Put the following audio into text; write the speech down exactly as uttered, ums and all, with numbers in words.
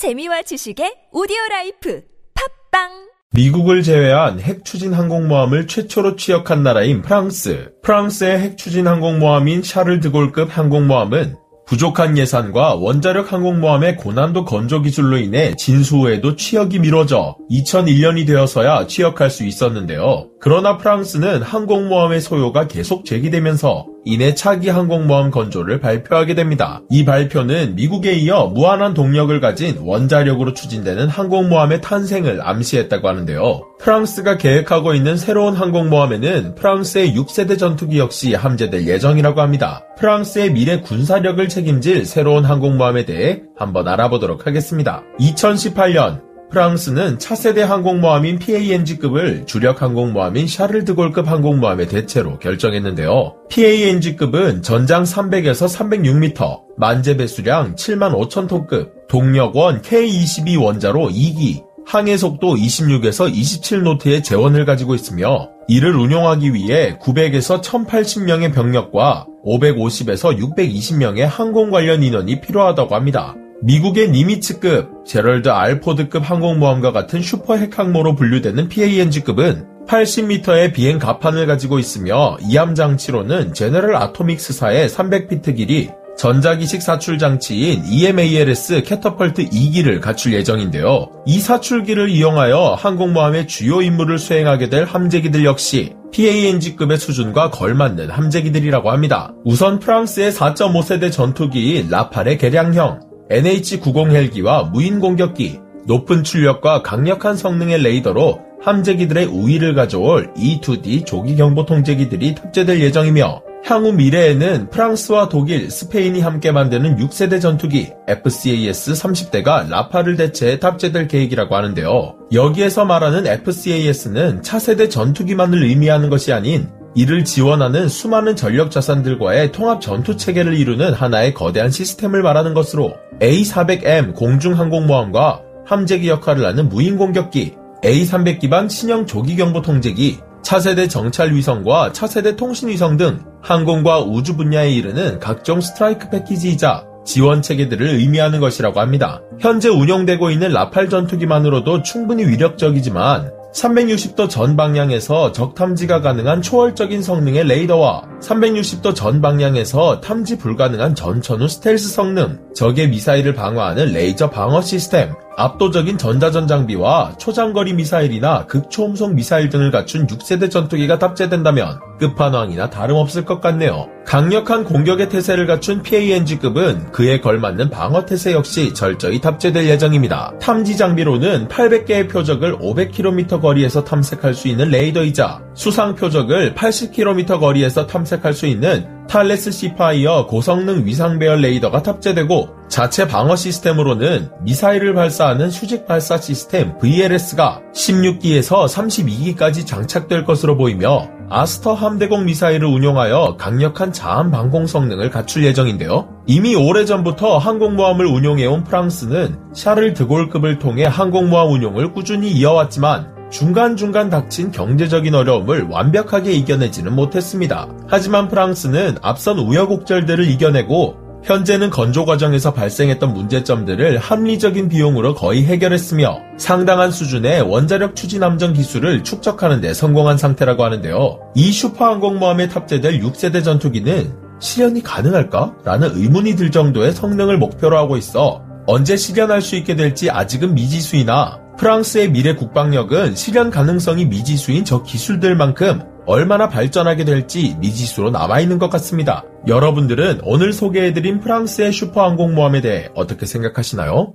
재미와 지식의 오디오라이프 팝빵! 미국을 제외한 핵추진 항공모함을 최초로 취역한 나라인 프랑스. 프랑스의 핵추진 항공모함인 샤를드골급 항공모함은 부족한 예산과 원자력 항공모함의 고난도 건조 기술로 인해 진수 후에도 취역이 미뤄져 이천일 년이 되어서야 취역할 수 있었는데요. 그러나 프랑스는 항공모함의 소요가 계속 제기되면서 이내 차기 항공모함 건조를 발표하게 됩니다. 이 발표는 미국에 이어 무한한 동력을 가진 원자력으로 추진되는 항공모함의 탄생을 암시했다고 하는데요. 프랑스가 계획하고 있는 새로운 항공모함에는 프랑스의 육 세대 전투기 역시 함재될 예정이라고 합니다. 프랑스의 미래 군사력을 책임질 새로운 항공모함에 대해 한번 알아보도록 하겠습니다. 이천십팔 년 프랑스는 차세대 항공모함인 피에이엔지급을 주력 항공모함인 샤를드골급 항공모함의 대체로 결정했는데요. 피에이엔지급은 전장 삼백에서 삼백육 미터, 만재 배수량 칠만 오천 톤급, 동력원 케이 이십이 원자로 이 기, 항해 속도 이십육에서 이십칠 노트의 제원을 가지고 있으며 이를 운용하기 위해 구백에서 천팔십 명의 병력과 오백오십에서 육백이십 명의 항공 관련 인원이 필요하다고 합니다. 미국의 니미츠급, 제럴드 알포드급 항공모함과 같은 슈퍼 핵항모로 분류되는 피에이엔지급은 팔십 미터의 비행 갑판을 가지고 있으며 이함 장치로는 제너럴 아토믹스사의 삼백 피트 길이, 전자기식 사출 장치인 이엠에이엘에스 캐터펄트 이 기를 갖출 예정인데요. 이 사출기를 이용하여 항공모함의 주요 임무를 수행하게 될 함재기들 역시 피에이엔지급의 수준과 걸맞는 함재기들이라고 합니다. 우선 프랑스의 사 점 오 세대 전투기인 라팔의 개량형 엔에이치 구십 헬기와 무인공격기, 높은 출력과 강력한 성능의 레이더로 함재기들의 우위를 가져올 이 투 디 조기경보통제기들이 탑재될 예정이며 향후 미래에는 프랑스와 독일, 스페인이 함께 만드는 육 세대 전투기 에프씨에이에스 삼십 대가 라팔을 대체해 탑재될 계획이라고 하는데요. 여기에서 말하는 에프씨에이에스는 차세대 전투기만을 의미하는 것이 아닌 이를 지원하는 수많은 전력 자산들과의 통합 전투 체계를 이루는 하나의 거대한 시스템을 말하는 것으로 에이 사백 엠 공중항공모함과 함재기 역할을 하는 무인공격기, 에이 삼백 기반 신형 조기경보통제기, 차세대 정찰위성과 차세대 통신위성 등 항공과 우주 분야에 이르는 각종 스트라이크 패키지이자 지원 체계들을 의미하는 것이라고 합니다. 현재 운영되고 있는 라팔 전투기만으로도 충분히 위력적이지만 삼백육십 도 전 방향에서 적 탐지가 가능한 초월적인 성능의 레이더와 삼백육십 도 전 방향에서 탐지 불가능한 전천후 스텔스 성능, 적의 미사일을 방어하는 레이저 방어 시스템, 압도적인 전자전 장비와 초장거리 미사일이나 극초음속 미사일 등을 갖춘 육 세대 전투기가 탑재된다면 끝판왕이나 다름없을 것 같네요. 강력한 공격의 태세를 갖춘 피에이엔지급은 그에 걸맞는 방어 태세 역시 철저히 탑재될 예정입니다. 탐지 장비로는 팔백 개의 표적을 오백 킬로미터 거리에서 탐색할 수 있는 레이더이자 수상 표적을 팔십 킬로미터 거리에서 탐색할 수 있는 탈레스 시파이어 고성능 위상배열 레이더가 탑재되고 자체 방어 시스템으로는 미사일을 발사하는 수직 발사 시스템 브이엘에스가 십육 기에서 삼십이 기까지 장착될 것으로 보이며 아스터 함대공 미사일을 운용하여 강력한 자함 방공 성능을 갖출 예정인데요. 이미 오래전부터 항공모함을 운용해온 프랑스는 샤를 드골급을 통해 항공모함 운용을 꾸준히 이어왔지만 중간중간 닥친 경제적인 어려움을 완벽하게 이겨내지는 못했습니다. 하지만 프랑스는 앞선 우여곡절들을 이겨내고 현재는 건조 과정에서 발생했던 문제점들을 합리적인 비용으로 거의 해결했으며 상당한 수준의 원자력 추진 함정 기술을 축적하는 데 성공한 상태라고 하는데요. 이 슈퍼항공모함에 탑재될 육 세대 전투기는 실현이 가능할까? 라는 의문이 들 정도의 성능을 목표로 하고 있어 언제 실현할 수 있게 될지 아직은 미지수이나 프랑스의 미래 국방력은 실현 가능성이 미지수인 저 기술들만큼 얼마나 발전하게 될지 미지수로 남아있는 것 같습니다. 여러분들은 오늘 소개해드린 프랑스의 슈퍼항공모함에 대해 어떻게 생각하시나요?